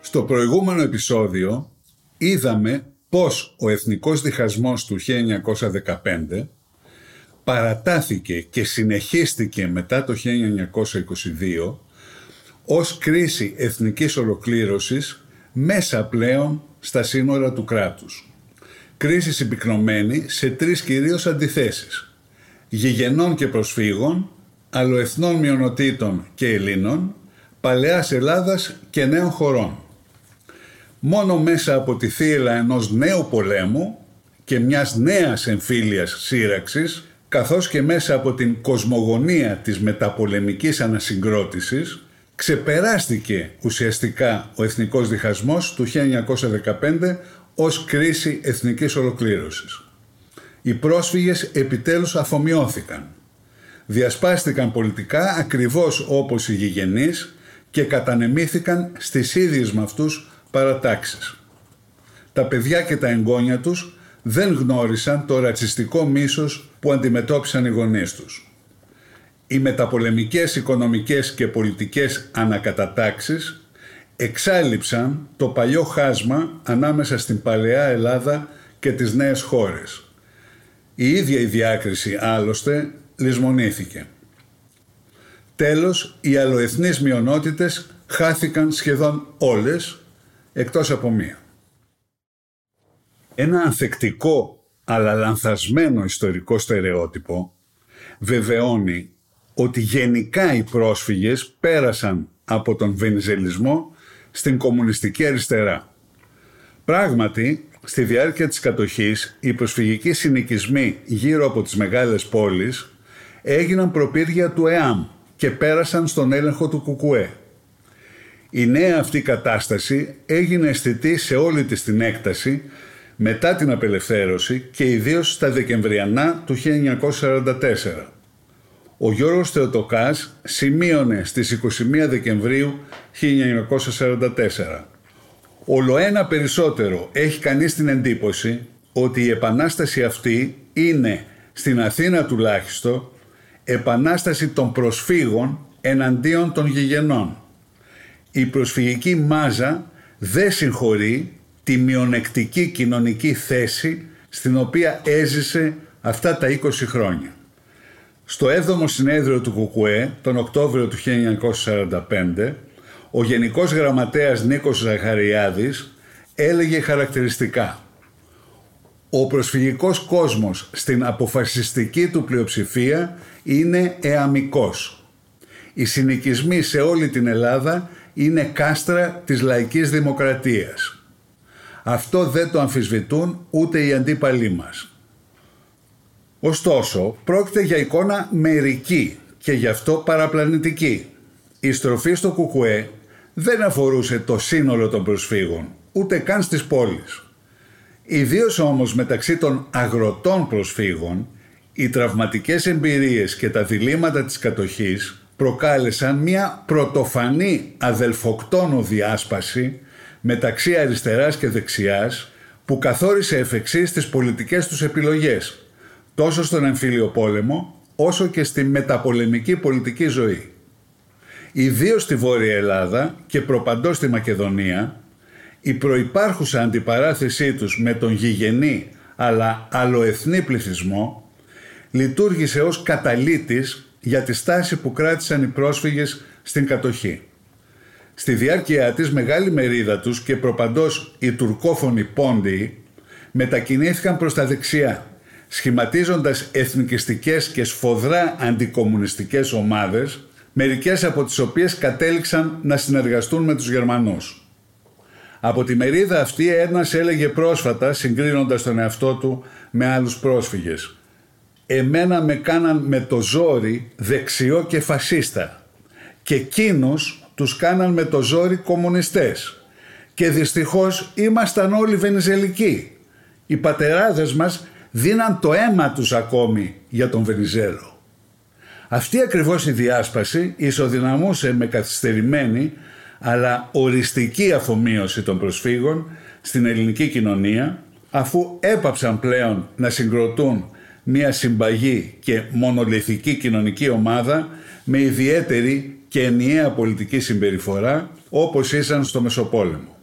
Στο προηγούμενο επεισόδιο είδαμε πώς ο Εθνικός Διχασμός του 1915 παρατάθηκε και συνεχίστηκε μετά το 1922 ως κρίση εθνικής ολοκλήρωσης μέσα πλέον στα σύνορα του κράτους. Κρίση συμπυκνωμένη σε τρεις κυρίως αντιθέσεις: γηγενών και προσφύγων, αλλοεθνών μειονοτήτων και Ελλήνων, Παλαιάς Ελλάδας και Νέων Χωρών. Μόνο μέσα από τη θύελλα ενός νέου πολέμου και μιας νέας εμφύλιας σύραξης, καθώς και μέσα από την κοσμογονία της μεταπολεμικής ανασυγκρότησης, ξεπεράστηκε ουσιαστικά ο Εθνικός Διχασμός του 1915 ως κρίση εθνικής ολοκλήρωσης. Οι πρόσφυγες επιτέλους αφομοιώθηκαν. Διασπάστηκαν πολιτικά ακριβώς όπως οι γηγενείς και κατανεμήθηκαν στις ίδιες με αυτούς παρατάξεις. Τα παιδιά και τα εγγόνια τους δεν γνώρισαν το ρατσιστικό μίσος που αντιμετώπισαν οι γονείς τους. Οι μεταπολεμικές οικονομικές και πολιτικές ανακατατάξεις εξάλειψαν το παλιό χάσμα ανάμεσα στην Παλαιά Ελλάδα και τις Νέες Χώρες. Η ίδια η διάκριση άλλωστε λησμονήθηκε. Τέλος, οι αλλοεθνείς μειονότητες χάθηκαν σχεδόν όλες, εκτός από μία. Ένα ανθεκτικό αλλά λανθασμένο ιστορικό στερεότυπο βεβαιώνει ότι γενικά οι πρόσφυγες πέρασαν από τον βενιζελισμό στην κομμουνιστική αριστερά. Πράγματι, στη διάρκεια της κατοχής, οι προσφυγικοί συνοικισμοί γύρω από τις μεγάλες πόλεις έγιναν προπύργια του ΕΑΜ και πέρασαν στον έλεγχο του ΚΚΕ. Η νέα αυτή κατάσταση έγινε αισθητή σε όλη της την έκταση μετά την απελευθέρωση και ιδίως στα Δεκεμβριανά του 1944. Ο Γιώργος Θεοτοκάς σημείωνε στις 21 Δεκεμβρίου 1944: «Ολοένα περισσότερο έχει κανείς την εντύπωση ότι η επανάσταση αυτή είναι, στην Αθήνα τουλάχιστον, επανάσταση των προσφύγων εναντίον των γηγενών. Η προσφυγική μάζα δεν συγχωρεί τη μειονεκτική κοινωνική θέση στην οποία έζησε αυτά τα 20 χρόνια». Στο 7ο συνέδριο του ΚΚΕ, τον Οκτώβριο του 1945, ο Γενικός Γραμματέας Νίκος Ζαχαριάδης έλεγε χαρακτηριστικά: «Ο προσφυγικός κόσμος στην αποφασιστική του πλειοψηφία είναι εαμικός. Οι συνοικισμοί σε όλη την Ελλάδα είναι κάστρα της λαϊκής δημοκρατίας. Αυτό δεν το αμφισβητούν ούτε οι αντίπαλοί μας». Ωστόσο, πρόκειται για εικόνα μερική και γι' αυτό παραπλανητική. Η στροφή στο ΚΚΕ δεν αφορούσε το σύνολο των προσφύγων, ούτε καν στις πόλεις. Ιδίως όμως μεταξύ των αγροτών προσφύγων, οι τραυματικές εμπειρίες και τα διλήμματα της κατοχής προκάλεσαν μια πρωτοφανή αδελφοκτόνο διάσπαση μεταξύ αριστεράς και δεξιάς που καθόρισε εφ' εξής τις πολιτικές τους επιλογές τόσο στον εμφύλιο πόλεμο όσο και στη μεταπολεμική πολιτική ζωή. Ιδίως στη Βόρεια Ελλάδα και προπαντός στη Μακεδονία, η προϋπάρχουσα αντιπαράθεσή τους με τον γηγενή αλλά αλλοεθνή πληθυσμό λειτουργήσε ως καταλύτης για τη στάση που κράτησαν οι πρόσφυγες στην κατοχή. Στη διάρκεια της μεγάλη μερίδα τους και προπαντός οι τουρκόφωνοι Πόντιοι μετακινήθηκαν προς τα δεξιά, σχηματίζοντας εθνικιστικές και σφοδρά αντικομμουνιστικές ομάδες, μερικές από τις οποίες κατέληξαν να συνεργαστούν με τους Γερμανούς. Από τη μερίδα αυτή ένας έλεγε πρόσφατα, συγκρίνοντας τον εαυτό του με άλλους πρόσφυγες: «Εμένα με κάναν με το ζόρι δεξιό και φασίστα και εκείνους τους κάναν με το ζόρι κομμουνιστές και δυστυχώς ήμασταν όλοι βενιζελικοί. Οι πατεράδες μας δίναν το αίμα τους ακόμη για τον Βενιζέλο». Αυτή ακριβώς η διάσπαση ισοδυναμούσε με καθυστερημένη αλλά οριστική αφομοίωση των προσφύγων στην ελληνική κοινωνία, αφού έπαψαν πλέον να συγκροτούν μια συμπαγή και μονολυθική κοινωνική ομάδα με ιδιαίτερη και ενιαία πολιτική συμπεριφορά, όπως ήσαν στο Μεσοπόλεμο.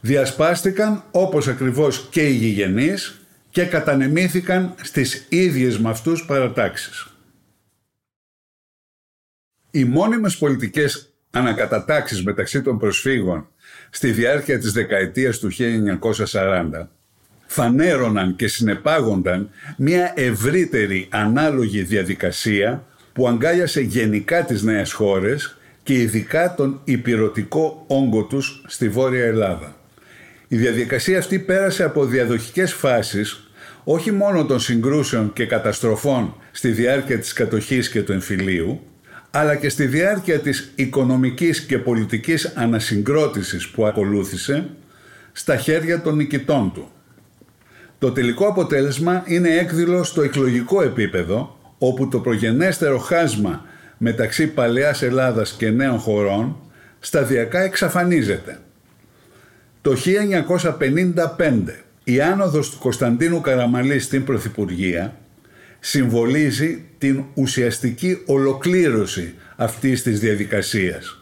Διασπάστηκαν όπως ακριβώς και οι γηγενείς και κατανεμήθηκαν στις ίδιες με αυτούς παρατάξεις. Οι μόνιμες πολιτικές ανακατατάξεις μεταξύ των προσφύγων στη διάρκεια της δεκαετίας του 1940 φανέρωναν και συνεπάγονταν μια ευρύτερη ανάλογη διαδικασία που αγκάλιασε γενικά τις νέες χώρες και ειδικά τον ηπειρωτικό όγκο τους στη Βόρεια Ελλάδα. Η διαδικασία αυτή πέρασε από διαδοχικές φάσεις όχι μόνο των συγκρούσεων και καταστροφών στη διάρκεια της κατοχής και του εμφυλίου, αλλά και στη διάρκεια της οικονομικής και πολιτικής ανασυγκρότησης που ακολούθησε στα χέρια των νικητών του. Το τελικό αποτέλεσμα είναι έκδηλο στο εκλογικό επίπεδο, όπου το προγενέστερο χάσμα μεταξύ Παλαιάς Ελλάδας και νέων χωρών σταδιακά εξαφανίζεται. Το 1955 η άνοδος του Κωνσταντίνου Καραμαλή στην Πρωθυπουργία συμβολίζει την ουσιαστική ολοκλήρωση αυτής της διαδικασίας.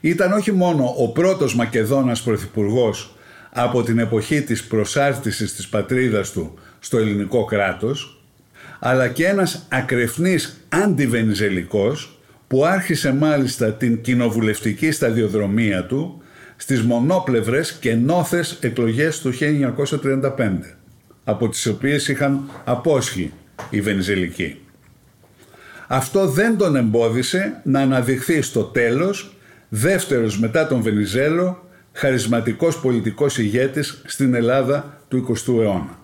Ήταν όχι μόνο ο πρώτος Μακεδόνας πρωθυπουργός από την εποχή της προσάρτησης της πατρίδας του στο ελληνικό κράτος, αλλά και ένας ακρεφνής αντιβενιζελικός που άρχισε μάλιστα την κοινοβουλευτική σταδιοδρομία του στις μονόπλευρες και νόθες εκλογές του 1935, από τις οποίες είχαν απόσχει οι βενιζελικοί. Αυτό δεν τον εμπόδισε να αναδειχθεί στο τέλος δεύτερος μετά τον Βενιζέλο χαρισματικός πολιτικός ηγέτης στην Ελλάδα του 20ου αιώνα.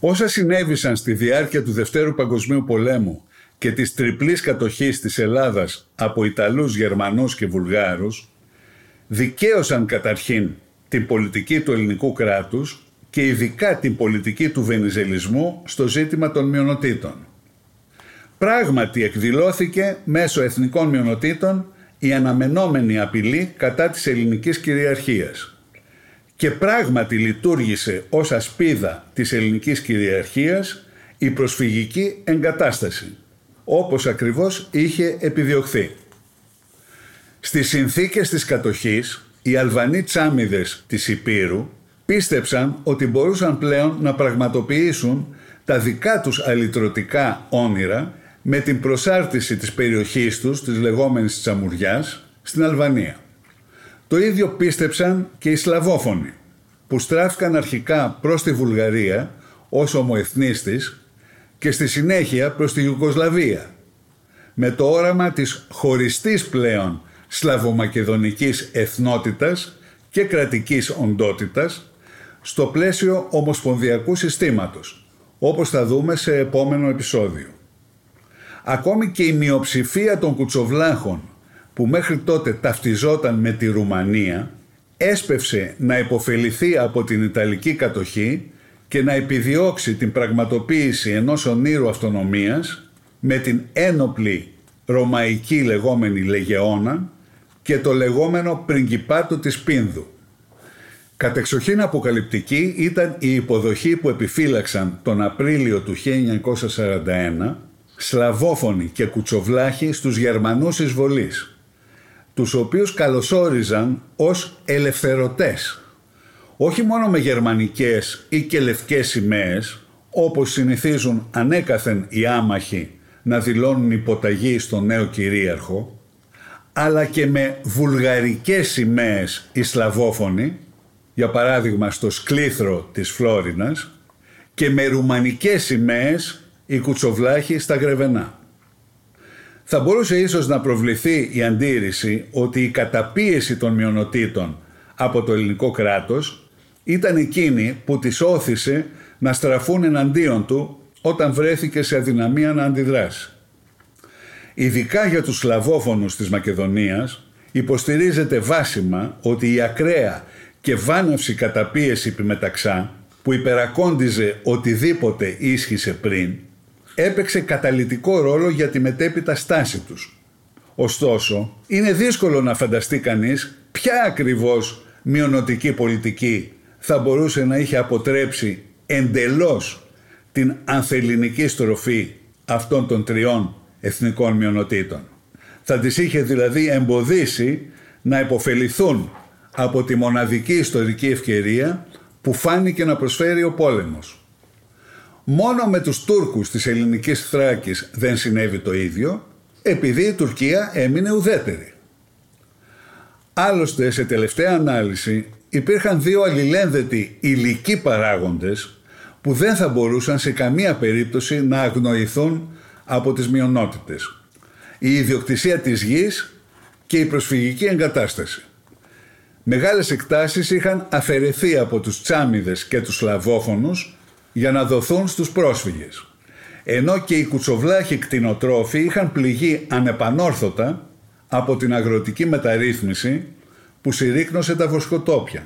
Όσα συνέβησαν στη διάρκεια του Δευτέρου Παγκοσμίου Πολέμου και της τριπλής κατοχής της Ελλάδας από Ιταλούς, Γερμανούς και Βουλγάρους δικαίωσαν καταρχήν την πολιτική του ελληνικού κράτους και ειδικά την πολιτική του βενιζελισμού στο ζήτημα των μειονοτήτων. Πράγματι εκδηλώθηκε μέσω εθνικών μειονοτήτων η αναμενόμενη απειλή κατά της ελληνικής κυριαρχίας. Και πράγματι λειτουργήσε ως ασπίδα της ελληνικής κυριαρχίας η προσφυγική εγκατάσταση, όπως ακριβώς είχε επιδιωχθεί. Στις συνθήκες της κατοχής, οι Αλβανοί τσάμιδες της Ηπείρου πίστεψαν ότι μπορούσαν πλέον να πραγματοποιήσουν τα δικά τους αλυτρωτικά όνειρα με την προσάρτηση της περιοχής τους, της λεγόμενης Τσαμουριάς, στην Αλβανία. Το ίδιο πίστεψαν και οι Σλαβόφωνοι, που στράφηκαν αρχικά προς τη Βουλγαρία ως ομοεθνής της και στη συνέχεια προς τη Ιουγκοσλαβία, με το όραμα της χωριστής πλέον σλαβομακεδονικής εθνότητας και κρατικής οντότητας στο πλαίσιο ομοσπονδιακού συστήματος, όπως θα δούμε σε επόμενο επεισόδιο. Ακόμη και η μειοψηφία των κουτσοβλάχων που μέχρι τότε ταυτιζόταν με τη Ρουμανία έσπευσε να υποφεληθεί από την Ιταλική κατοχή και να επιδιώξει την πραγματοποίηση ενός ονείρου αυτονομίας με την ένοπλη ρωμαϊκή λεγόμενη λεγεώνα και το λεγόμενο πριγκιπάτο της Πίνδου. Κατεξοχήν αποκαλυπτική ήταν η υποδοχή που επιφύλαξαν τον Απρίλιο του 1941 σλαβόφωνοι και κουτσοβλάχοι στους Γερμανούς εισβολείς, τους οποίους καλωσόριζαν ως ελευθερωτές, όχι μόνο με γερμανικές ή και λευκές σημαίες, όπως συνηθίζουν ανέκαθεν οι άμαχοι να δηλώνουν υποταγή στον νέο κυρίαρχο, αλλά και με βουλγαρικές σημαίες οι σλαβόφωνοι, για παράδειγμα στο Σκλήθρο της Φλόρινας, και με ρουμανικές σημαίες οι κουτσοβλάχοι στα Γρεβενά. Θα μπορούσε ίσως να προβληθεί η αντίρρηση ότι η καταπίεση των μειονοτήτων από το ελληνικό κράτος ήταν εκείνη που τις όθησε να στραφούν εναντίον του όταν βρέθηκε σε αδυναμία να αντιδράσει. Ειδικά για τους σλαβόφωνους της Μακεδονίας υποστηρίζεται βάσιμα ότι η ακραία και βάναυση καταπίεση επιμεταξά που υπερακόντιζε οτιδήποτε ίσχυσε πριν έπαιξε καταλυτικό ρόλο για τη μετέπειτα στάση τους. Ωστόσο, είναι δύσκολο να φανταστεί κανείς ποια ακριβώς μειονοτική πολιτική θα μπορούσε να είχε αποτρέψει εντελώς την ανθελληνική στροφή αυτών των τριών εθνικών μειονοτήτων. Θα τις είχε δηλαδή εμποδίσει να επωφεληθούν από τη μοναδική ιστορική ευκαιρία που φάνηκε να προσφέρει ο πόλεμος. Μόνο με τους Τούρκους της ελληνικής Θράκης δεν συνέβη το ίδιο, επειδή η Τουρκία έμεινε ουδέτερη. Άλλωστε, σε τελευταία ανάλυση, υπήρχαν δύο αλληλένδετοι υλικοί παράγοντες που δεν θα μπορούσαν σε καμία περίπτωση να αγνοηθούν από τις μειονότητες. Η ιδιοκτησία της γης και η προσφυγική εγκατάσταση. Μεγάλες εκτάσεις είχαν αφαιρεθεί από τους τσάμιδες και τους σλαβόφωνους για να δοθούν στους πρόσφυγες, ενώ και οι κουτσοβλάχοι κτηνοτρόφοι είχαν πληγεί ανεπανόρθωτα από την αγροτική μεταρρύθμιση που συρρίκνωσε τα βοσκοτόπια.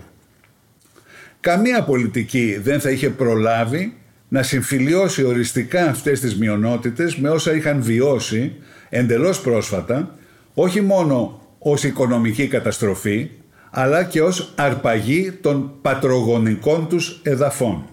Καμία πολιτική δεν θα είχε προλάβει να συμφιλιώσει οριστικά αυτές τις μειονότητες με όσα είχαν βιώσει εντελώς πρόσφατα, όχι μόνο ως οικονομική καταστροφή, αλλά και ως αρπαγή των πατρογονικών τους εδαφών.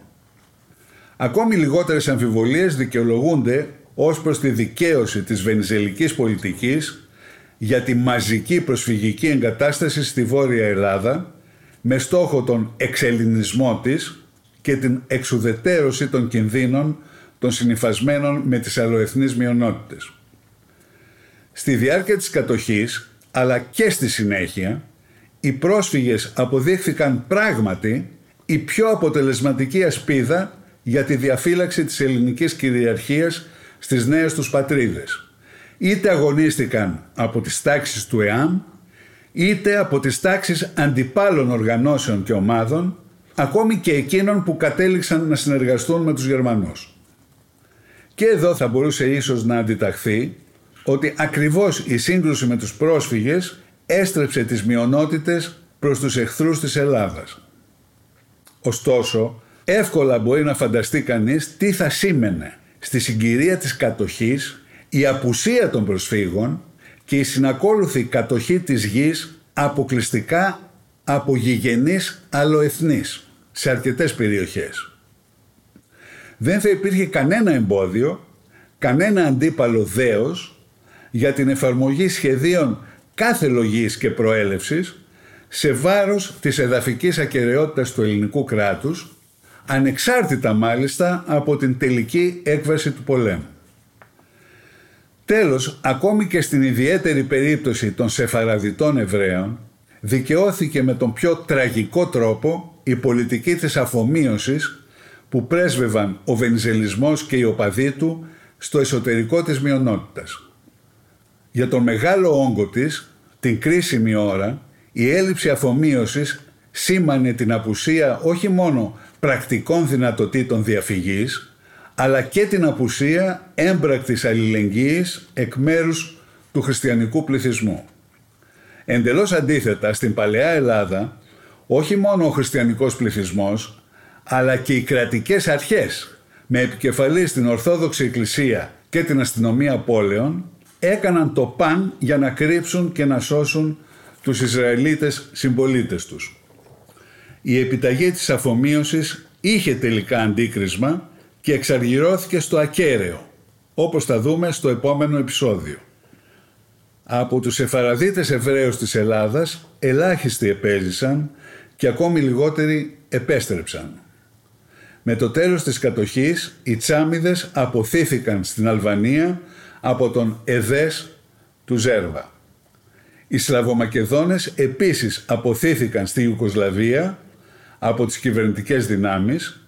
Ακόμη λιγότερες αμφιβολίες δικαιολογούνται ως προς τη δικαίωση της βενιζελικής πολιτικής για τη μαζική προσφυγική εγκατάσταση στη Βόρεια Ελλάδα με στόχο τον εξελληνισμό της και την εξουδετέρωση των κινδύνων των συνυφασμένων με τις αλλοεθνείς μειονότητες. Στη διάρκεια της κατοχής, αλλά και στη συνέχεια, οι πρόσφυγες αποδείχθηκαν πράγματι η πιο αποτελεσματική ασπίδα για τη διαφύλαξη της ελληνικής κυριαρχίας στις νέες τους πατρίδες. Είτε αγωνίστηκαν από τις τάξεις του ΕΑΜ, είτε από τις τάξεις αντιπάλων οργανώσεων και ομάδων, ακόμη και εκείνων που κατέληξαν να συνεργαστούν με τους Γερμανούς. Και εδώ θα μπορούσε ίσως να αντιταχθεί ότι ακριβώς η σύγκρουση με τους πρόσφυγες έστρεψε τις μειονότητες προς τους εχθρούς της Ελλάδας. Ωστόσο, εύκολα μπορεί να φανταστεί κανείς τι θα σήμαινε στη συγκυρία της κατοχής η απουσία των προσφύγων και η συνακόλουθη κατοχή της γης αποκλειστικά από γηγενείς αλλοεθνείς σε αρκετές περιοχές. Δεν θα υπήρχε κανένα εμπόδιο, κανένα αντίπαλο δέος για την εφαρμογή σχεδίων κάθε λογής και προέλευσης σε βάρος της εδαφικής ακεραιότητας του ελληνικού κράτους, ανεξάρτητα μάλιστα από την τελική έκβαση του πολέμου. Τέλος, ακόμη και στην ιδιαίτερη περίπτωση των σεφαραδιτών Εβραίων, δικαιώθηκε με τον πιο τραγικό τρόπο η πολιτική της αφομοίωσης που πρέσβευαν ο βενιζελισμός και οι οπαδοί του στο εσωτερικό της μειονότητας. Για τον μεγάλο όγκο της, την κρίσιμη ώρα, η έλλειψη αφομοίωσης σήμανε την απουσία όχι μόνο πρακτικών δυνατοτήτων διαφυγής, αλλά και την απουσία έμπρακτης αλληλεγγύης εκ μέρους του χριστιανικού πληθυσμού. Εντελώς αντίθετα, στην Παλαιά Ελλάδα, όχι μόνο ο χριστιανικός πληθυσμός, αλλά και οι κρατικές αρχές, με επικεφαλής την Ορθόδοξη Εκκλησία και την αστυνομία πόλεων, έκαναν το παν για να κρύψουν και να σώσουν τους Ισραηλίτες συμπολίτες τους. Η επιταγή της αφομοίωσης είχε τελικά αντίκρισμα και εξαργυρώθηκε στο ακέραιο, όπως θα δούμε στο επόμενο επεισόδιο. Από τους σεφαραδίτες Εβραίους της Ελλάδας ελάχιστοι επέζησαν και ακόμη λιγότεροι επέστρεψαν. Με το τέλος της κατοχής οι Τσάμιδες αποθήθηκαν στην Αλβανία από τον Εδές του Ζέρβα. Οι Σλαβομακεδόνες επίσης αποθήθηκαν στη Ιουγκοσλαβία από τις κυβερνητικές δυνάμεις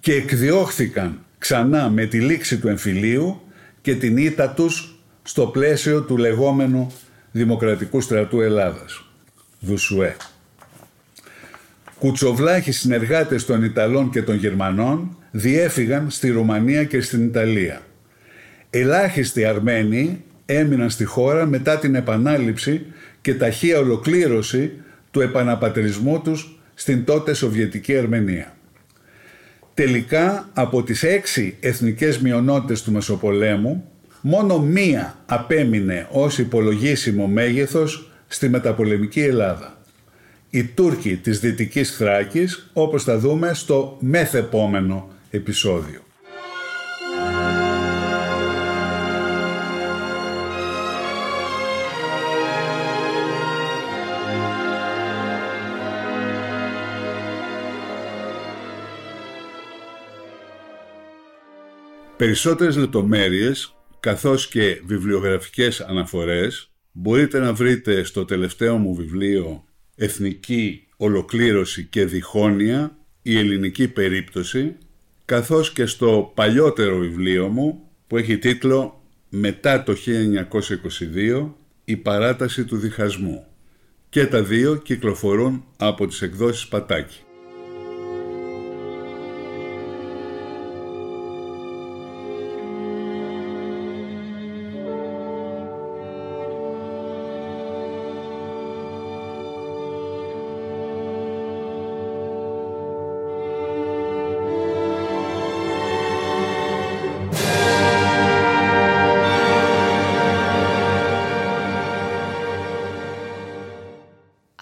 και εκδιώχθηκαν ξανά με τη λήξη του εμφυλίου και την ήττα τους στο πλαίσιο του λεγόμενου Δημοκρατικού Στρατού Ελλάδας, Δουσουέ. Κουτσοβλάχοι συνεργάτες των Ιταλών και των Γερμανών διέφυγαν στη Ρουμανία και στην Ιταλία. Ελάχιστοι Αρμένοι έμειναν στη χώρα μετά την επανάληψη και ταχεία ολοκλήρωση του επαναπατρισμού τους στην τότε Σοβιετική Αρμενία. Τελικά, από τις 6 εθνικές μειονότητες του Μεσοπολέμου, μόνο μία απέμεινε ως υπολογίσιμο μέγεθος στη μεταπολεμική Ελλάδα. Οι Τούρκοι της Δυτικής Θράκης, όπως θα δούμε στο μεθεπόμενο επεισόδιο. Περισσότερες λεπτομέρειες, καθώς και βιβλιογραφικές αναφορές, μπορείτε να βρείτε στο τελευταίο μου βιβλίο «Εθνική ολοκλήρωση και διχόνια: η ελληνική περίπτωση», καθώς και στο παλιότερο βιβλίο μου που έχει τίτλο «Μετά το 1922, η παράταση του διχασμού». Και τα δύο κυκλοφορούν από τις εκδόσεις Πατάκη.